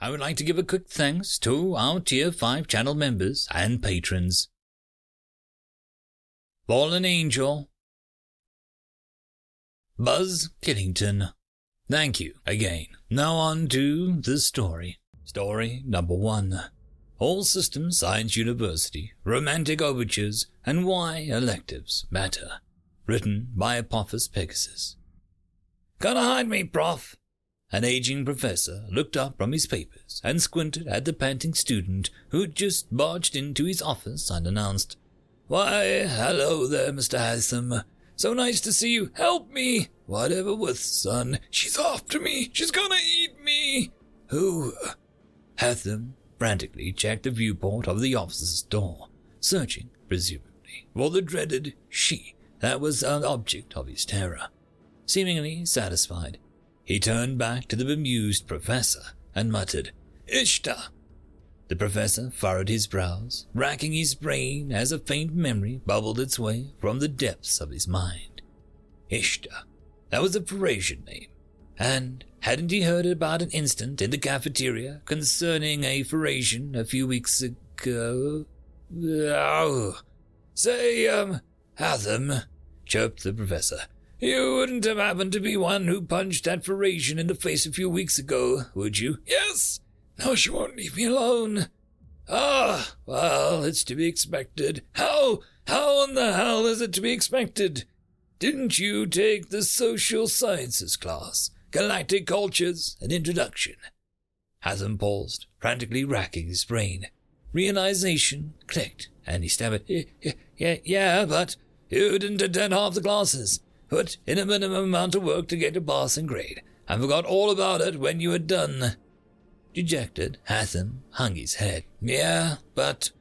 I would like to give a quick thanks to our Tier 5 channel members and patrons. Fallen Angel, Buzz Killington. Thank you again. Now on to the story. Story number 1. All Systems Science University, Romantic Overtures and Why Electives Matter. Written by Apophis Pegasus. Gotta hide me, prof. An aging professor looked up from his papers and squinted at the panting student who'd just barged into his office unannounced. "Why, hello there, Mr. Hatham. So nice to see you. Help me! Whatever with, son. She's after me. She's gonna eat me." "Who?" Hatham frantically checked the viewport of the office's door, searching, presumably, for the dreaded she that was an object of his terror. Seemingly satisfied, he turned back to the bemused professor and muttered, "Ishta!" The professor furrowed his brows, racking his brain as a faint memory bubbled its way from the depths of his mind. Ishta. That was a Ferasian name. And hadn't he heard about an incident in the cafeteria concerning a Ferasian a few weeks ago? "Oh, say, Hatham," chirped the professor. "You wouldn't have happened to be one who punched that Ferasian in the face a few weeks ago, would you?" "Yes! Now she won't leave me alone." "Ah, well, it's to be expected." How in the hell is it to be expected? Didn't you take the social sciences class, Galactic Cultures, an introduction?" Hatham paused, frantically racking his brain. Realization clicked, and he stammered, Yeah, but you didn't attend half the classes. Put in a minimum amount of work to get a passing grade, and forgot all about it when you had done." Dejected, Hatham hung his head. "Yeah, but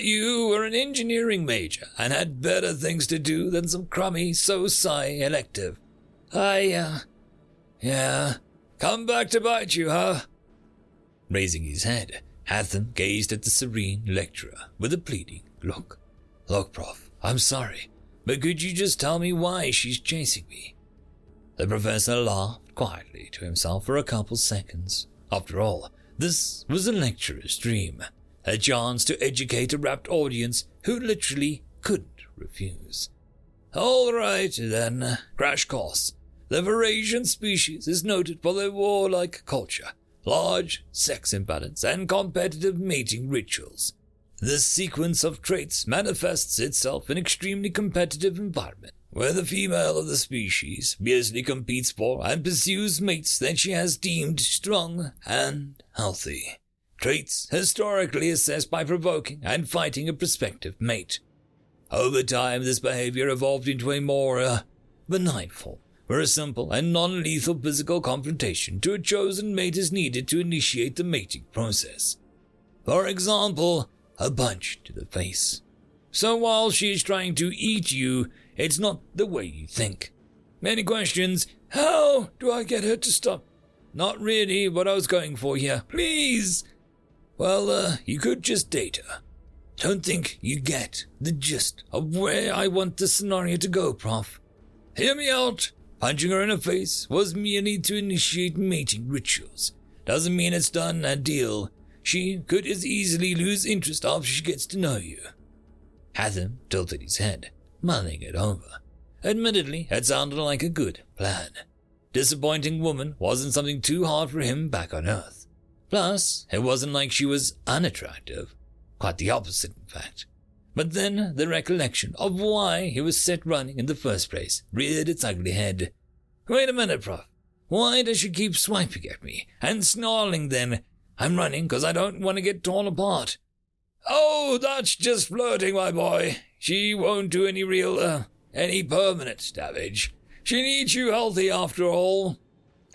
you were an engineering major and had better things to do than some crummy so-sci elective." Yeah, come back to bite you, huh?" Raising his head, Hatham gazed at the serene lecturer with a pleading look. "Look, Prof, I'm sorry. But could you just tell me why she's chasing me?" The professor laughed quietly to himself for a couple seconds. After all, this was a lecturer's dream, a chance to educate a rapt audience who literally couldn't refuse. "All right, then. Crash course. The Ferasian species is noted for their warlike culture, large sex imbalance, and competitive mating rituals. This sequence of traits manifests itself in extremely competitive environment, where the female of the species fiercely competes for and pursues mates that she has deemed strong and healthy. Traits historically assessed by provoking and fighting a prospective mate. Over time, this behavior evolved into a more benign form, where a simple and non-lethal physical confrontation to a chosen mate is needed to initiate the mating process. For example, a punch to the face. So while she is trying to eat you, it's not the way you think. Many questions. How do I get her to stop? Not really what I was going for here. Please. Well, you could just date her. Don't think you get the gist of where I want the scenario to go, Prof. Hear me out. Punching her in the face was merely to initiate mating rituals. Doesn't mean it's done a deal. She could as easily lose interest after she gets to know you." Hatham tilted his head, mulling it over. Admittedly, it sounded like a good plan. Disappointing woman wasn't something too hard for him back on Earth. Plus, it wasn't like she was unattractive. Quite the opposite, in fact. But then the recollection of why he was set running in the first place reared its ugly head. "Wait a minute, Prof. Why does she keep swiping at me and snarling then? I'm running because I don't want to get torn apart." "Oh, that's just flirting, my boy. She won't do any real, any permanent damage. She needs you healthy after all."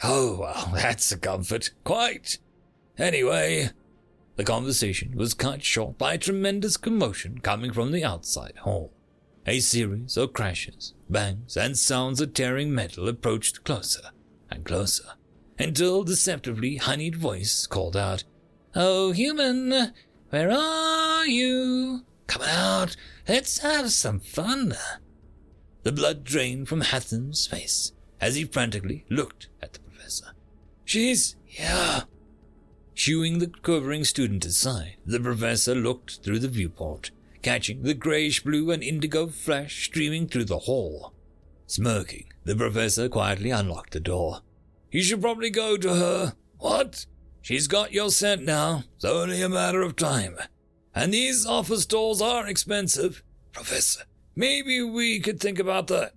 "Oh, well, that's a comfort. Quite. Anyway, The conversation was cut short by a tremendous commotion coming from the outside hall. A series of crashes, bangs, and sounds of tearing metal approached closer and closer, until a deceptively honeyed voice called out, "Oh, human, where are you? Come out, let's have some fun." The blood drained from Hatham's face as he frantically looked at the professor. "She's here." Shooing the quivering student aside, the professor looked through the viewport, catching the greyish-blue and indigo flash streaming through the hall. Smirking, the professor quietly unlocked the door. "You should probably go to her." "What?" "She's got your scent now. It's only a matter of time. And these office doors are expensive." "Professor, maybe we could think about that."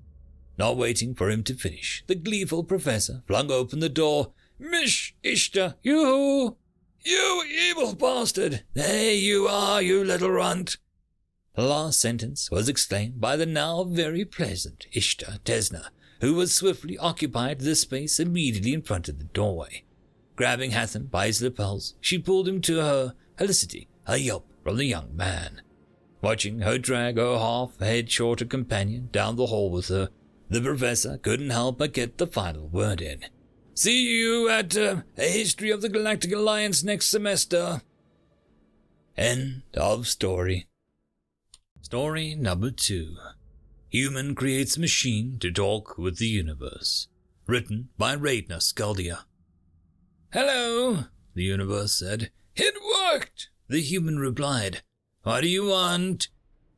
Not waiting for him to finish, the gleeful professor flung open the door. "Miss Ishta, you evil bastard! There you are, you little runt!" The last sentence was exclaimed by the now very pleasant Ishta Tesna, who was swiftly occupied the space immediately in front of the doorway. Grabbing Hatham by his lapels, she pulled him to her, eliciting a yelp from the young man. Watching her drag her half-head shorter companion down the hall with her, the professor couldn't help but get the final word in. "See you at a History of the Galactic Alliance next semester." End of story. Story number 2. Human creates machine to talk with the universe. Written by Raidna Scaldia. "Hello," the universe said. "It worked," the human replied. "What do you want?"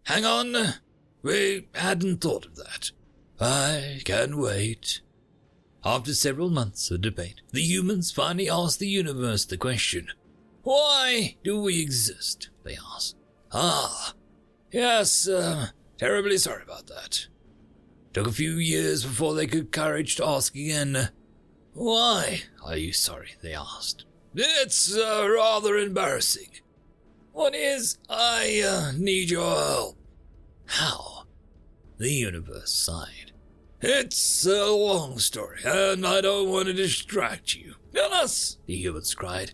"Hang on. We hadn't thought of that." "I can wait." After several months of debate, the humans finally asked the universe the question. "Why do we exist?" they asked. "Ah. Yes, terribly sorry about that." Took a few years before they could courage to ask again. "Why are you sorry?" they asked. "It's rather embarrassing." "What is?" "I need your help." "How?" The universe sighed. "It's a long story, and I don't want to distract you." "Tell us," the humans cried.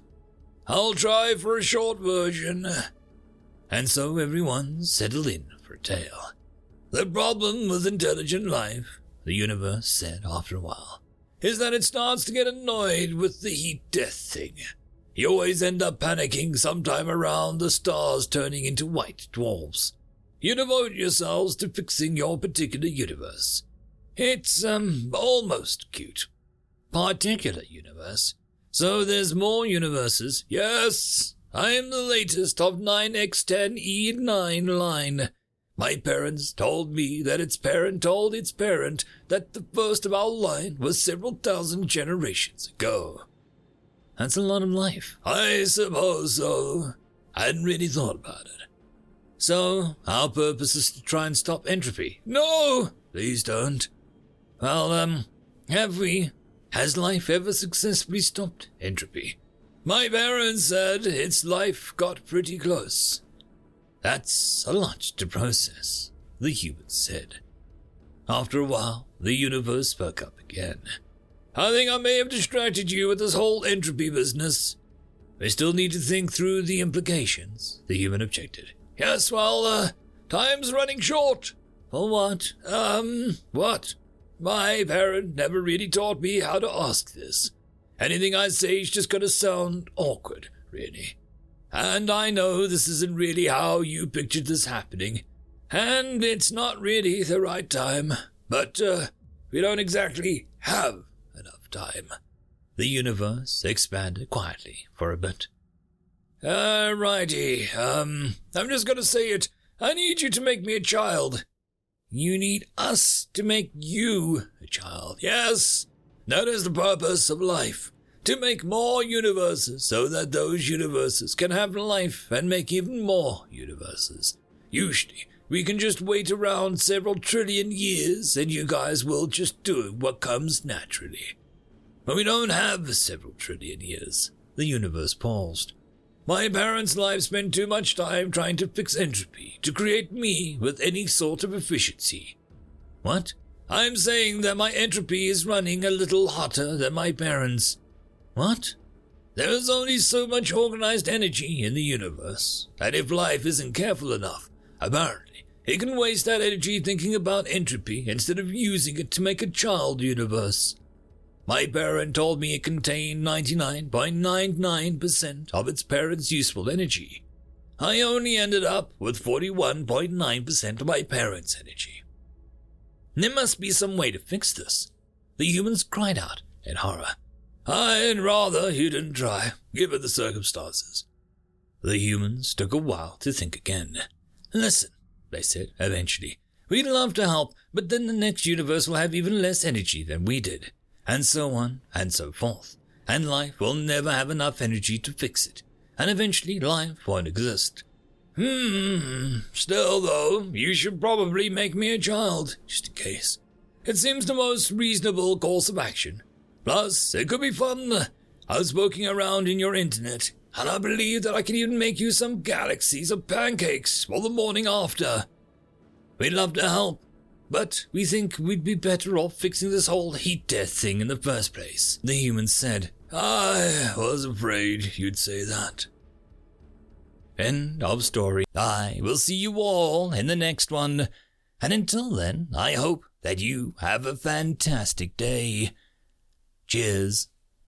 "I'll try for a short version." And so everyone settled in for a tale. "The problem with intelligent life," the universe said after a while, "is that it starts to get annoyed with the heat-death thing. You always end up panicking sometime around the stars turning into white dwarfs. You devote yourselves to fixing your particular universe. It's, almost cute. Particular universe. So there's more universes. Yes! I am the latest of 9X10E9 line. My parents told me that its parent told its parent that the first of our line was several thousand generations ago." "That's a lot of life." "I suppose so. I hadn't really thought about it." "So, our purpose is to try and stop entropy." "No! Please don't." "Well, has life ever successfully stopped entropy?" "My parents said its life got pretty close." "That's a lot to process," the human said. After a while, the universe spoke up again. "I think I may have distracted you with this whole entropy business." "We still need to think through the implications," the human objected. "Yes, well, time's running short." "For what?" What? My parent never really taught me how to ask this. Anything I say is just going to sound awkward, really. And I know this isn't really how you pictured this happening. And it's not really the right time. But we don't exactly have enough time." The universe expanded quietly for a bit. "Righty, I'm just going to say it. I need you to make me a child." "You need us to make you a child." "Yes. That is the purpose of life, to make more universes so that those universes can have life and make even more universes. Usually, we can just wait around several trillion years and you guys will just do what comes naturally. But we don't have several trillion years." The universe paused. "My parents' lives spent too much time trying to fix entropy to create me with any sort of efficiency." "What?" "I'm saying that my entropy is running a little hotter than my parents." "What?" There's only so much organized energy in the universe, and if life isn't careful enough, apparently, it can waste that energy thinking about entropy instead of using it to make a child universe. My parent told me it contained 99.99% of its parent's useful energy. I only ended up with 41.9% of my parent's energy. There must be some way to fix this. The humans cried out in horror. I'd rather you didn't try, given the circumstances. The humans took a while to think again. Listen, they said eventually. We'd love to help, but then the next universe will have even less energy than we did. And so on, and so forth. And life will never have enough energy to fix it. And eventually life won't exist. Still though, you should probably make me a child, just in case. It seems the most reasonable course of action. Plus, it could be fun. I was poking around in your internet, and I believe that I can even make you some galaxies of pancakes for the morning after. We'd love to help, but we think we'd be better off fixing this whole heat death thing in the first place, the human said. I was afraid you'd say that. End of story. I will see you all in the next one, and until then, I hope that you have a fantastic day. Cheers.